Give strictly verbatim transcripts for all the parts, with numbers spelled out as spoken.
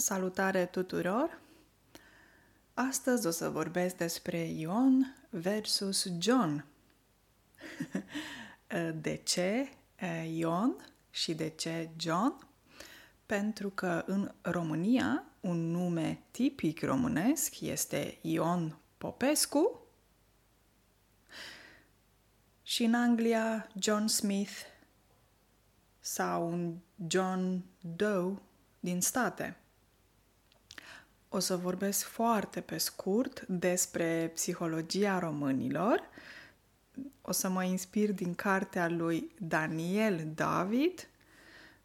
Salutare tuturor! Astăzi o să vorbesc despre Ion versus John. De ce Ion și de ce John? Pentru că în România un nume tipic românesc este Ion Popescu și în Anglia John Smith sau un John Doe din state. O să vorbesc foarte pe scurt despre psihologia românilor. O să mă inspir din cartea lui Daniel David,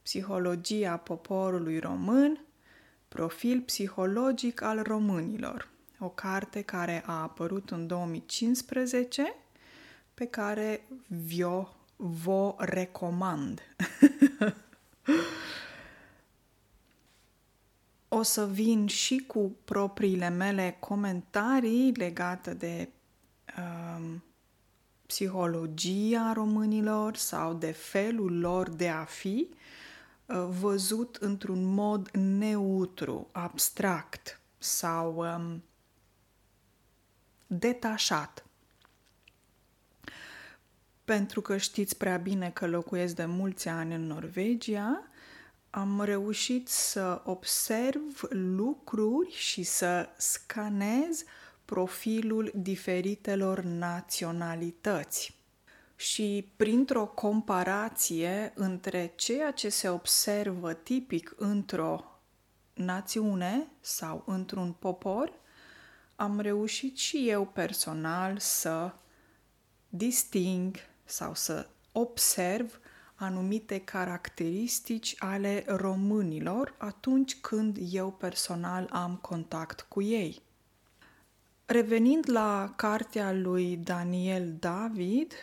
Psihologia poporului român, profil psihologic al românilor. O carte care a apărut în două mii cincisprezece, pe care v-o, v-o recomand. O să vin și cu propriile mele comentarii legate de um, psihologia românilor sau de felul lor de a fi uh, văzut într-un mod neutru, abstract sau um, detașat. Pentru că știți prea bine că locuiesc de mulți ani în Norvegia, am reușit să observ lucruri și să scanez profilul diferitelor naționalități. Și printr-o comparație între ceea ce se observă tipic într-o națiune sau într-un popor, am reușit și eu personal să disting sau să observ anumite caracteristici ale românilor atunci când eu personal am contact cu ei. Revenind la cartea lui Daniel David,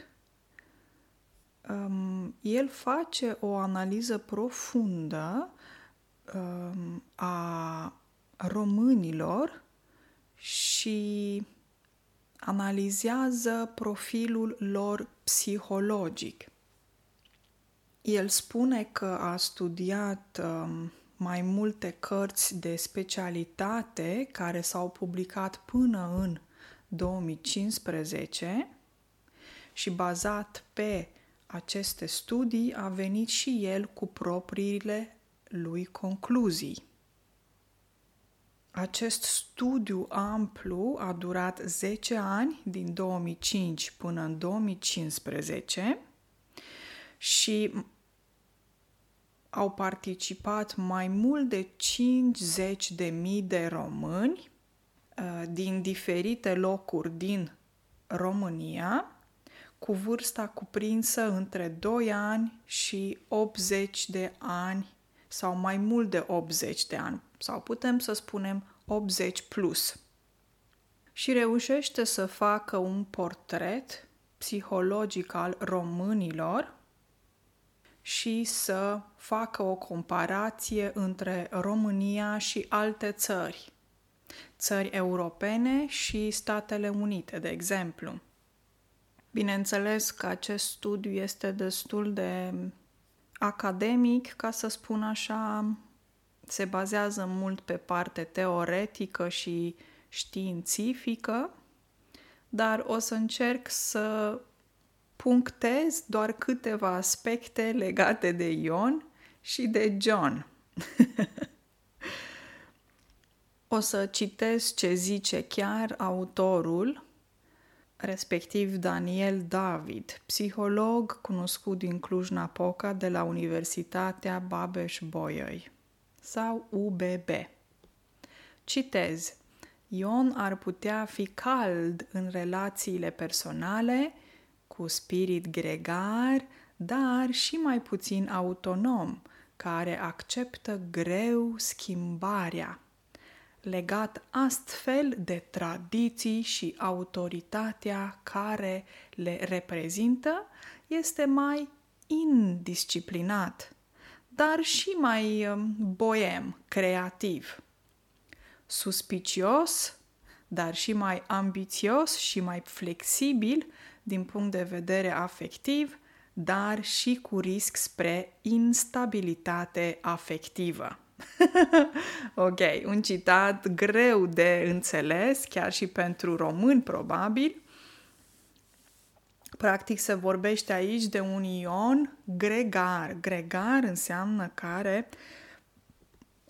um, el face o analiză profundă um, a românilor și analizează profilul lor psihologic. El spune că a studiat um, mai multe cărți de specialitate care s-au publicat până în două mii cincisprezece și, bazat pe aceste studii, a venit și el cu propriile lui concluzii. Acest studiu amplu a durat zece ani, din două mii cinci până în două mii cincisprezece, și au participat mai mult de cincizeci de mii de români din diferite locuri din România, cu vârsta cuprinsă între doi ani și optzeci de ani sau mai mult de optzeci de ani, sau putem să spunem optzeci plus. Și reușește să facă un portret psihologic al românilor și să facă o comparație între România și alte țări, țări europene și Statele Unite, de exemplu. Bineînțeles că acest studiu este destul de academic, ca să spun așa, se bazează mult pe parte teoretică și științifică, dar o să încerc să punctez doar câteva aspecte legate de Ion și de John. O să citesc ce zice chiar autorul, respectiv Daniel David, psiholog cunoscut din Cluj-Napoca de la Universitatea Babeș-Bolyai sau U B B. Citez: Ion ar putea fi cald în relațiile personale, cu spirit gregar, dar și mai puțin autonom, care acceptă greu schimbarea, legat astfel de tradiții și autoritatea care le reprezintă, este mai indisciplinat, dar și mai boem, creativ, suspicios, dar și mai ambițios și mai flexibil din punct de vedere afectiv, dar și cu risc spre instabilitate afectivă. Ok, un citat greu de înțeles, chiar și pentru români, probabil. Practic se vorbește aici de un ion gregar. Gregar înseamnă care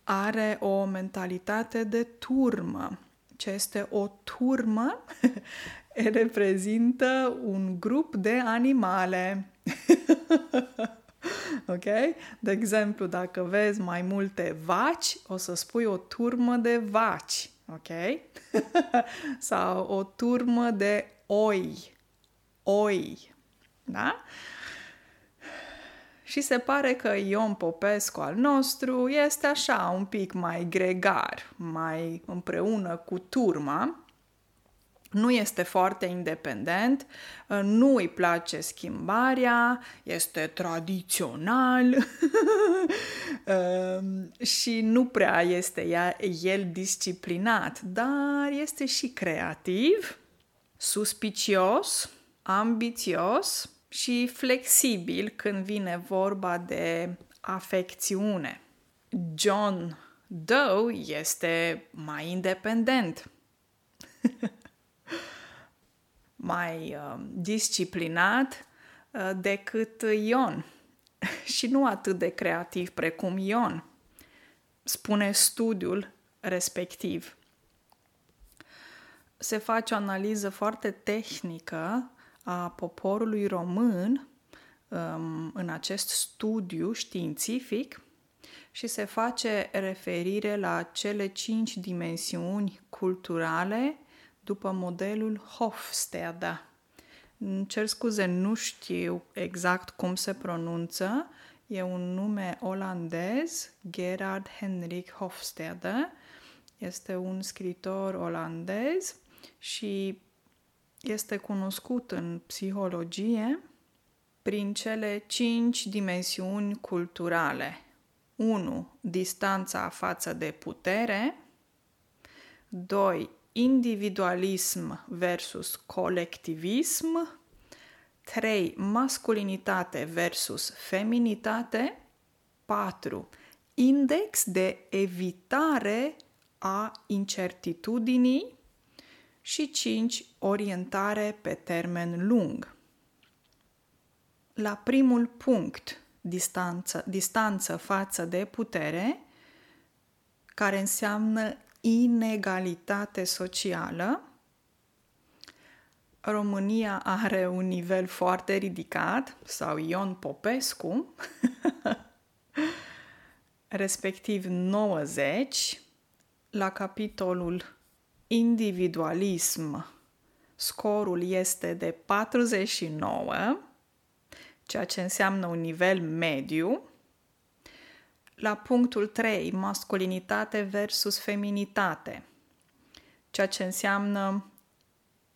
are o mentalitate de turmă. Ce este o turmă? Reprezintă un grup de animale. Ok? De exemplu, dacă vezi mai multe vaci, o să spui o turmă de vaci. Ok? Sau o turmă de oi. Oi. Da? Și se pare că Ion Popescu al nostru este așa, un pic mai gregar, mai împreună cu turma. Nu este foarte independent, nu îi place schimbarea, este tradițional și nu prea este el disciplinat, dar este și creativ, suspicios, ambițios și flexibil când vine vorba de afecțiune. John Doe este mai independent, mai uh, disciplinat uh, decât Ion și nu atât de creativ precum Ion, spune studiul respectiv. Se face o analiză foarte tehnică a poporului român um, în acest studiu științific și se face referire la cele cinci dimensiuni culturale după modelul Hofstede. Îmi cer scuze, nu știu exact cum se pronunță. E un nume olandez, Gerhard Henrik Hofstede. Este un scriitor olandez și este cunoscut în psihologie prin cele cinci dimensiuni culturale. unu. Distanța față de putere. doi. Individualism versus colectivism. trei. Masculinitate versus feminitate. patru. Index de evitare a incertitudinii. Și cinci. Orientare pe termen lung. La primul punct, distanță, distanță față de putere, care înseamnă inegalitate socială. România are un nivel foarte ridicat, sau Ion Popescu, respectiv nouăzeci, la capitolul individualism. Scorul este de patruzeci și nouă, ceea ce înseamnă un nivel mediu. La punctul trei, masculinitate versus feminitate, ceea ce înseamnă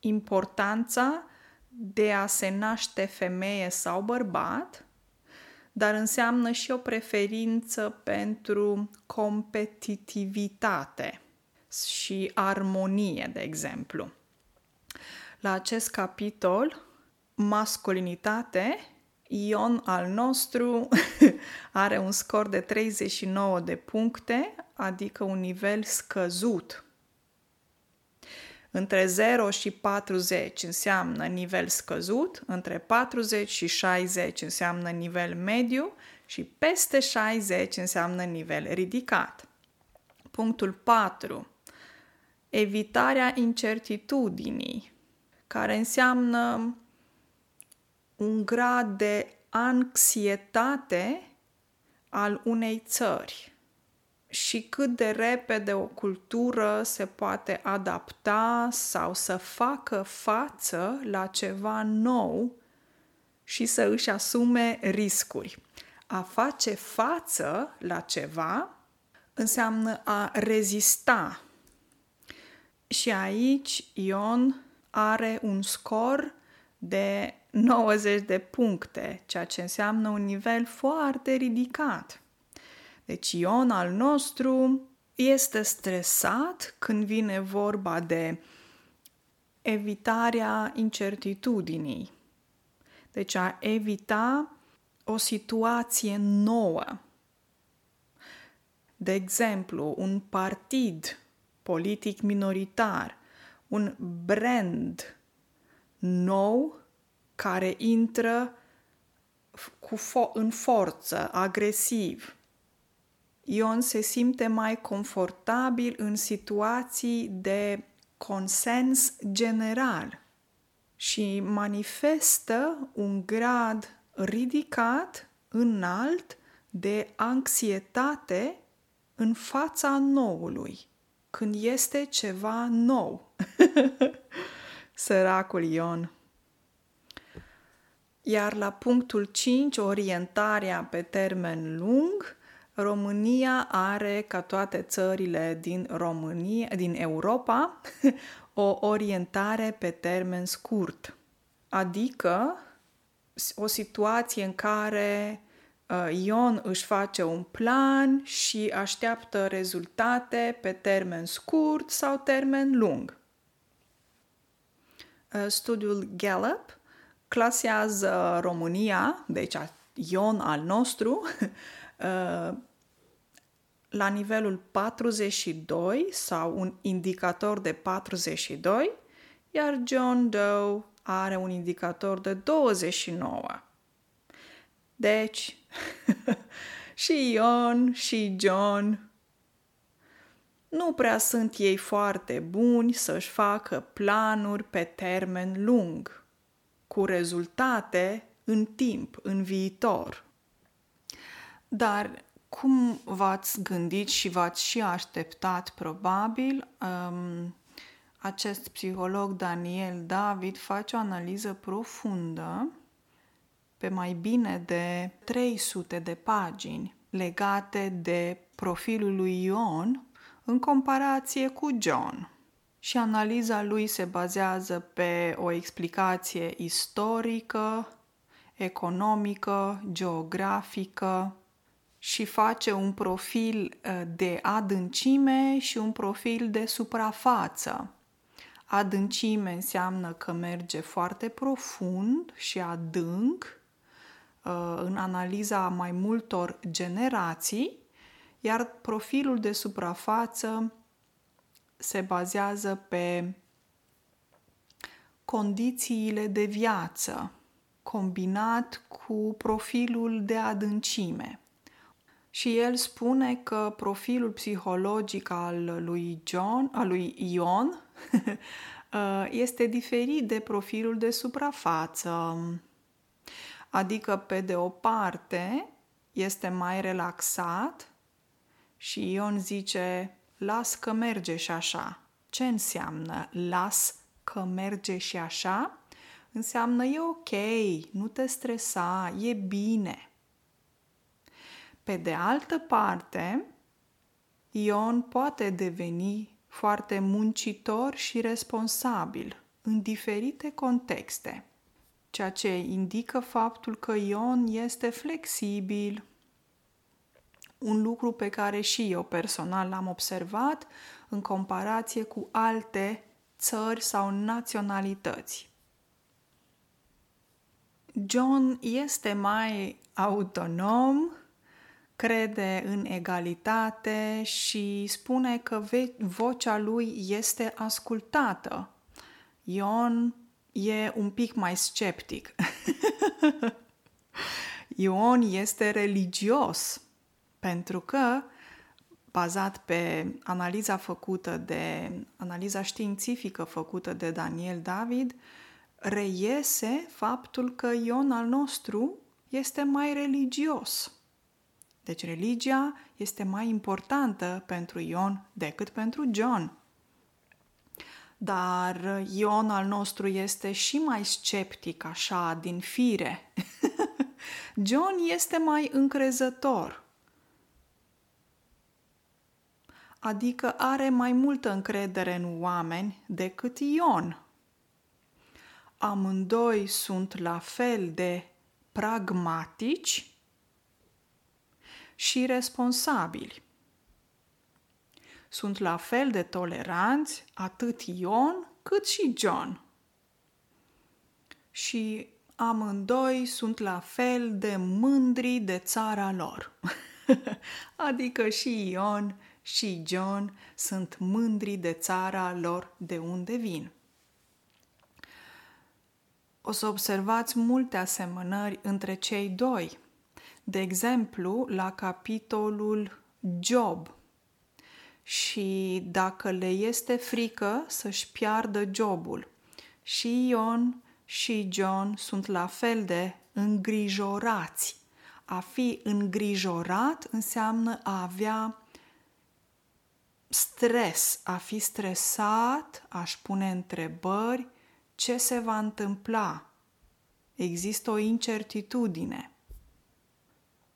importanța de a se naște femeie sau bărbat, dar înseamnă și o preferință pentru competitivitate și armonie, de exemplu. La acest capitol, masculinitate, Ion al nostru are un scor de treizeci și nouă de puncte, adică un nivel scăzut. Între zero și patruzeci înseamnă nivel scăzut, între patruzeci și șaizeci înseamnă nivel mediu și peste șaizeci înseamnă nivel ridicat. Punctul patru. Evitarea incertitudinii, care înseamnă un grad de anxietate al unei țări și cât de repede o cultură se poate adapta sau să facă față la ceva nou și să își asume riscuri. A face față la ceva înseamnă a rezista. Și aici Ion are un scor de nouăzeci de puncte, ceea ce înseamnă un nivel foarte ridicat. Deci Ion al nostru este stresat când vine vorba de evitarea incertitudinii. Deci a evita o situație nouă. De exemplu, un partid politic minoritar, un brand nou care intră cu fo- în forță, agresiv. Ion se simte mai confortabil în situații de consens general și manifestă un grad ridicat, înalt, de anxietate în fața noului, când este ceva nou. Săracul Ion. Iar la punctul cinci, orientarea pe termen lung, România are, ca toate țările din România, din Europa, o orientare pe termen scurt. Adică o situație în care Ion își face un plan și așteaptă rezultate pe termen scurt sau termen lung. Studiul Gallup clasează România, deci Ion al nostru, la nivelul patruzeci și doi sau un indicator de patruzeci și doi, iar John Doe are un indicator de douăzeci și nouă. Deci, și Ion și John nu prea sunt ei foarte buni să-și facă planuri pe termen lung, cu rezultate în timp, în viitor. Dar cum v-ați gândit și v-ați și așteptat, probabil, um, acest psiholog Daniel David face o analiză profundă pe mai bine de trei sute de pagini legate de profilul lui Ion în comparație cu John. Și analiza lui se bazează pe o explicație istorică, economică, geografică și face un profil de adâncime și un profil de suprafață. Adâncime înseamnă că merge foarte profund și adânc în analiza mai multor generații, iar profilul de suprafață se bazează pe condițiile de viață, combinat cu profilul de adâncime. Și el spune că profilul psihologic al lui, John, al lui Ion este diferit de profilul de suprafață. Adică, pe de o parte, este mai relaxat și Ion zice: las că merge și așa. Ce înseamnă las că merge și așa? Înseamnă e ok, nu te stresa, e bine. Pe de altă parte, Ion poate deveni foarte muncitor și responsabil în diferite contexte, ceea ce indică faptul că Ion este flexibil. Un lucru pe care și eu personal l-am observat în comparație cu alte țări sau naționalități. John este mai autonom, crede în egalitate și spune că ve- vocea lui este ascultată. Ion e un pic mai sceptic. Ion este religios, pentru că, bazat pe analiza făcută de analiza științifică făcută de Daniel David, reiese faptul că Ion al nostru este mai religios. Deci religia este mai importantă pentru Ion decât pentru John. Dar Ion al nostru este și mai sceptic, așa, din fire. John este mai încrezător. Adică are mai multă încredere în oameni decât Ion. Amândoi sunt la fel de pragmatici și responsabili. Sunt la fel de toleranți atât Ion cât și John. Și amândoi sunt la fel de mândri de țara lor. adică și Ion și John sunt mândri de țara lor de unde vin. O să observați multe asemănări între cei doi. De exemplu, la capitolul Job. Și dacă le este frică să-și piardă jobul. Și Ion și John sunt la fel de îngrijorați. A fi îngrijorat înseamnă a avea stres, a fi stresat, a-și pune întrebări, ce se va întâmpla. Există o incertitudine.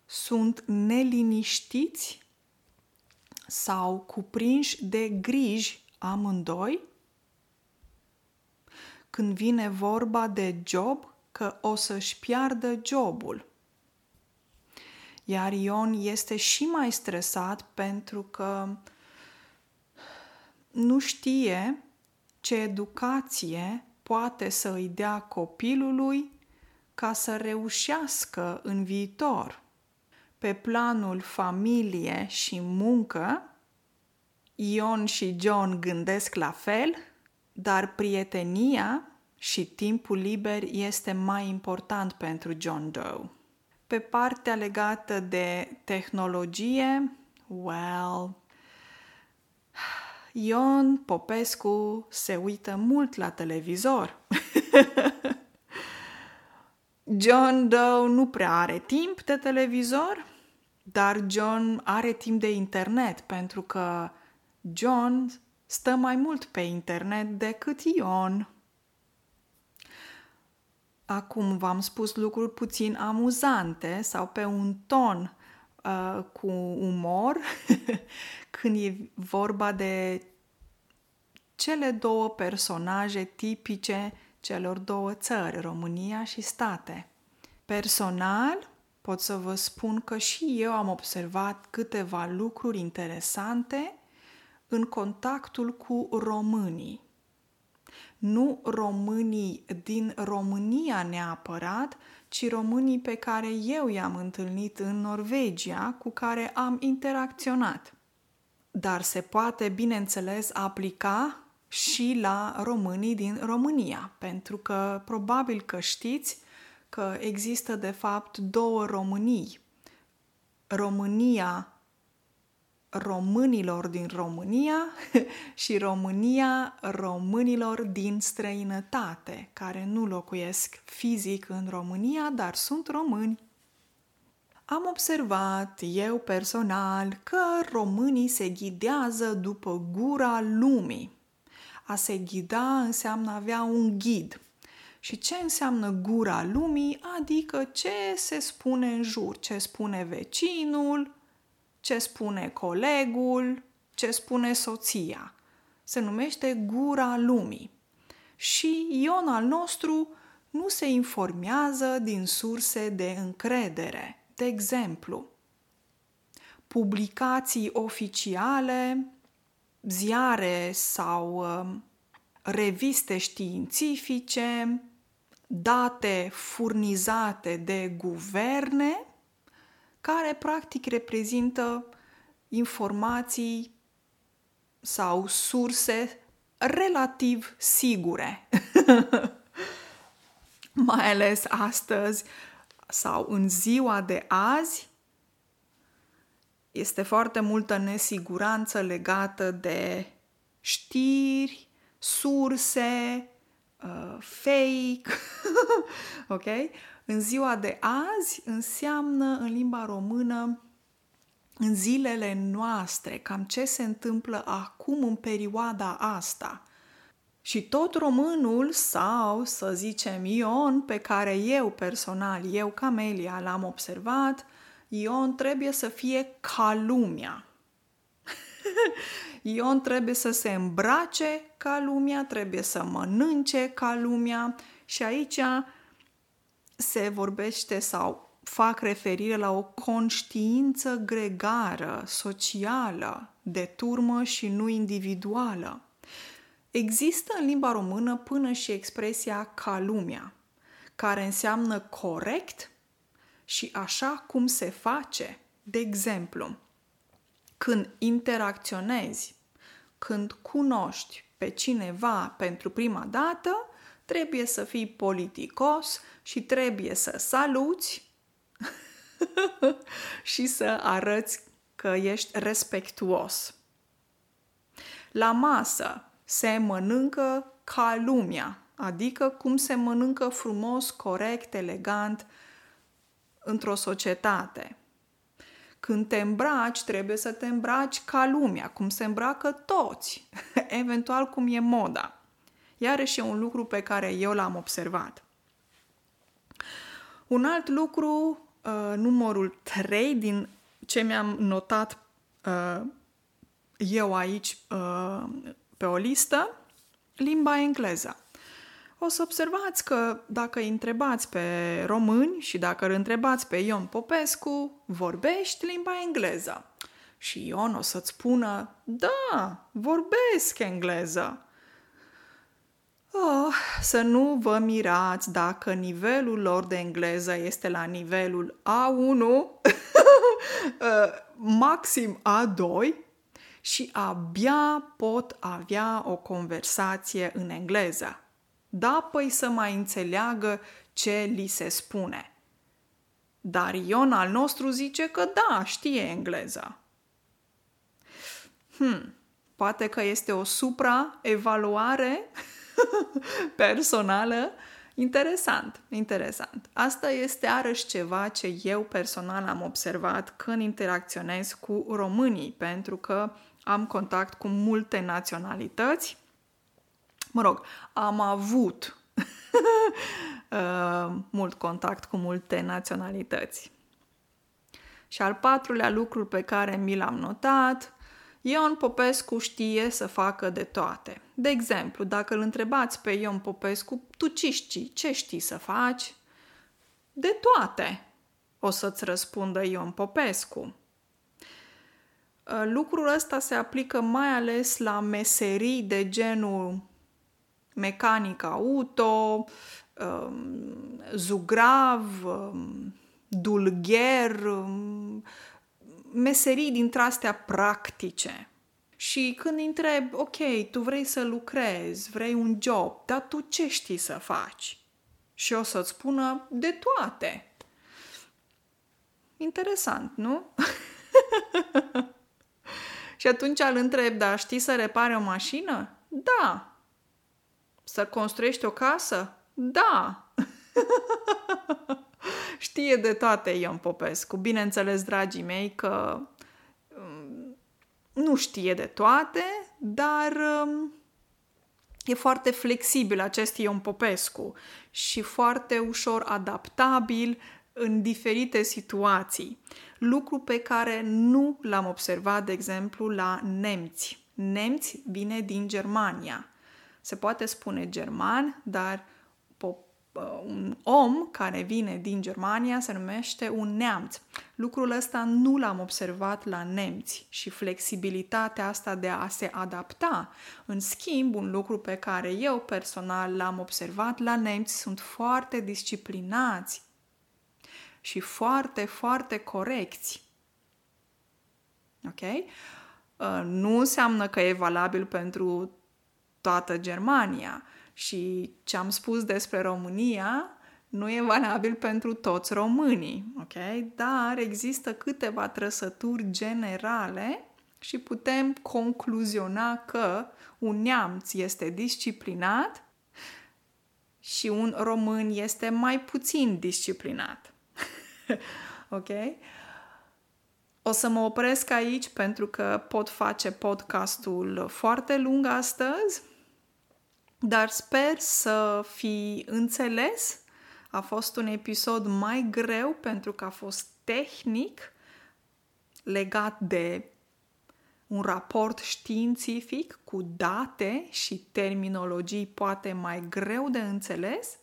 Sunt neliniștiți sau cuprinși de griji amândoi? Când vine vorba de Job, că o să-și piardă jobul. Iar Ion este și mai stresat pentru că nu știe ce educație poate să îi dea copilului ca să reușească în viitor. Pe planul familie și muncă, Ion și John gândesc la fel, dar prietenia și timpul liber este mai important pentru John Doe. Pe partea legată de tehnologie, well, Ion Popescu se uită mult la televizor. John Doe nu prea are timp de televizor, dar John are timp de internet, pentru că John stă mai mult pe internet decât Ion. Acum v-am spus lucruri puțin amuzante sau pe un ton uh, cu umor când e vorba de cele două personaje tipice celor două țări, România și state. Personal, pot să vă spun că și eu am observat câteva lucruri interesante în contactul cu românii. Nu românii din România neapărat, ci românii pe care eu i-am întâlnit în Norvegia, cu care am interacționat. Dar se poate, bineînțeles, aplica și la românii din România, pentru că probabil că știți că există de fapt două Românii. România românilor din România și România românilor din străinătate, care nu locuiesc fizic în România, dar sunt români. Am observat eu personal că românii se ghidează după gura lumii. A se ghida înseamnă avea un ghid. Și ce înseamnă gura lumii? Adică ce se spune în jur, ce spune vecinul, ce spune colegul, ce spune soția. Se numește gura lumii. Și Ion al nostru nu se informează din surse de încredere. De exemplu, publicații oficiale, ziare sau reviste științifice, date furnizate de guverne, care practic reprezintă informații sau surse relativ sigure. Mai ales astăzi sau în ziua de azi, este foarte multă nesiguranță legată de știri, surse, uh, fake, ok? În ziua de azi înseamnă în limba română în zilele noastre, cam ce se întâmplă acum în perioada asta. Și tot românul sau, să zicem, Ion, pe care eu personal, eu Camelia, l-am observat, Ion trebuie să fie ca lumea. Ion trebuie să se îmbrace ca lumea, trebuie să mănânce ca lumea și aici se vorbește sau fac referire la o conștiință gregară, socială, de turmă și nu individuală. Există în limba română până și expresia ca lumea, care înseamnă corect și așa cum se face, De exemplu, când interacționezi, când cunoști pe cineva pentru prima dată, trebuie să fii politicos și trebuie să saluți și să arăți că ești respectuos. La masă se mănâncă ca lumea, adică cum se mănâncă frumos, corect, elegant într-o societate. Când te îmbraci, trebuie să te îmbraci ca lumea, cum se îmbracă toți, eventual cum e moda. Iarăși e un lucru pe care eu l-am observat. Un alt lucru, numărul trei din ce mi-am notat eu aici pe o listă, limba engleză. O să observați că dacă îi întrebați pe români și dacă îl întrebați pe Ion Popescu, vorbești limba engleză. Și Ion o să-ți spună, da, vorbesc engleză. Oh, să nu vă mirați dacă nivelul lor de engleză este la nivelul A unu, maxim A doi și abia pot avea o conversație în engleză. Da, păi să mai înțeleagă ce li se spune. Dar Ion al nostru zice că da, știe engleză. Hmm, poate că este o supraevaluare personală. Interesant, interesant. Asta este arăși ceva ce eu personal am observat când interacționez cu românii, pentru că am contact cu multe naționalități. Mă rog, am avut mult contact cu multe naționalități. Și al patrulea lucru pe care mi l-am notat, Ion Popescu știe să facă de toate. De exemplu, dacă îl întrebați pe Ion Popescu, tu ce știi? Ce știi să faci? De toate, o să-ți răspundă Ion Popescu. Lucrul ăsta se aplică mai ales la meserii de genul mecanic auto, zugrav, dulgher, meserii dintre-astea practice. Și când îi întreb, ok, tu vrei să lucrezi, vrei un job, dar tu ce știi să faci? Și o să-ți spună de toate. Interesant, nu? Și atunci îl întreb, dar știi să repari o mașină? Da. Să construiești o casă? Da! Știe de toate Ion Popescu. Bineînțeles, dragii mei, că nu știe de toate, dar e foarte flexibil acest Ion Popescu și foarte ușor adaptabil în diferite situații. Lucru pe care nu l-am observat, de exemplu, la nemți. Nemți vine din Germania. Se poate spune german, dar un om care vine din Germania se numește un neamț. Lucrul ăsta nu l-am observat la nemți și flexibilitatea asta de a se adapta. În schimb, un lucru pe care eu personal l-am observat la nemți, sunt foarte disciplinați și foarte, foarte corecți. Ok? Nu înseamnă că e valabil pentru toată Germania și ce am spus despre România nu e valabil pentru toți românii, ok? Dar există câteva trăsături generale și putem concluziona că un neamț este disciplinat și un român este mai puțin disciplinat, ok? O să mă opresc aici pentru că pot face podcastul foarte lung astăzi, dar sper să fi înțeles. A fost un episod mai greu pentru că a fost tehnic, legat de un raport științific cu date și terminologii poate mai greu de înțeles.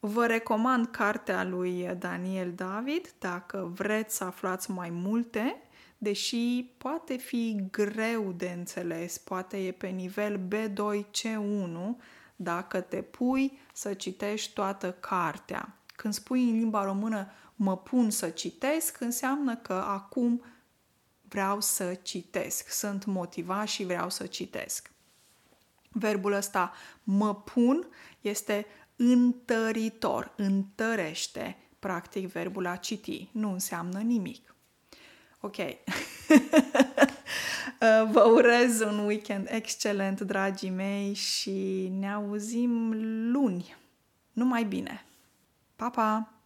Vă recomand cartea lui Daniel David dacă vreți să aflați mai multe, deși poate fi greu de înțeles, poate e pe nivel B doi C unu dacă te pui să citești toată cartea. Când spui în limba română mă pun să citesc, înseamnă că acum vreau să citesc, sunt motivat și vreau să citesc. Verbul ăsta, mă pun, este întăritor, întărește, practic, verbul a citi. Nu înseamnă nimic. Ok. Vă urez un weekend excelent, dragii mei, și ne auzim luni. Numai bine! Pa, pa!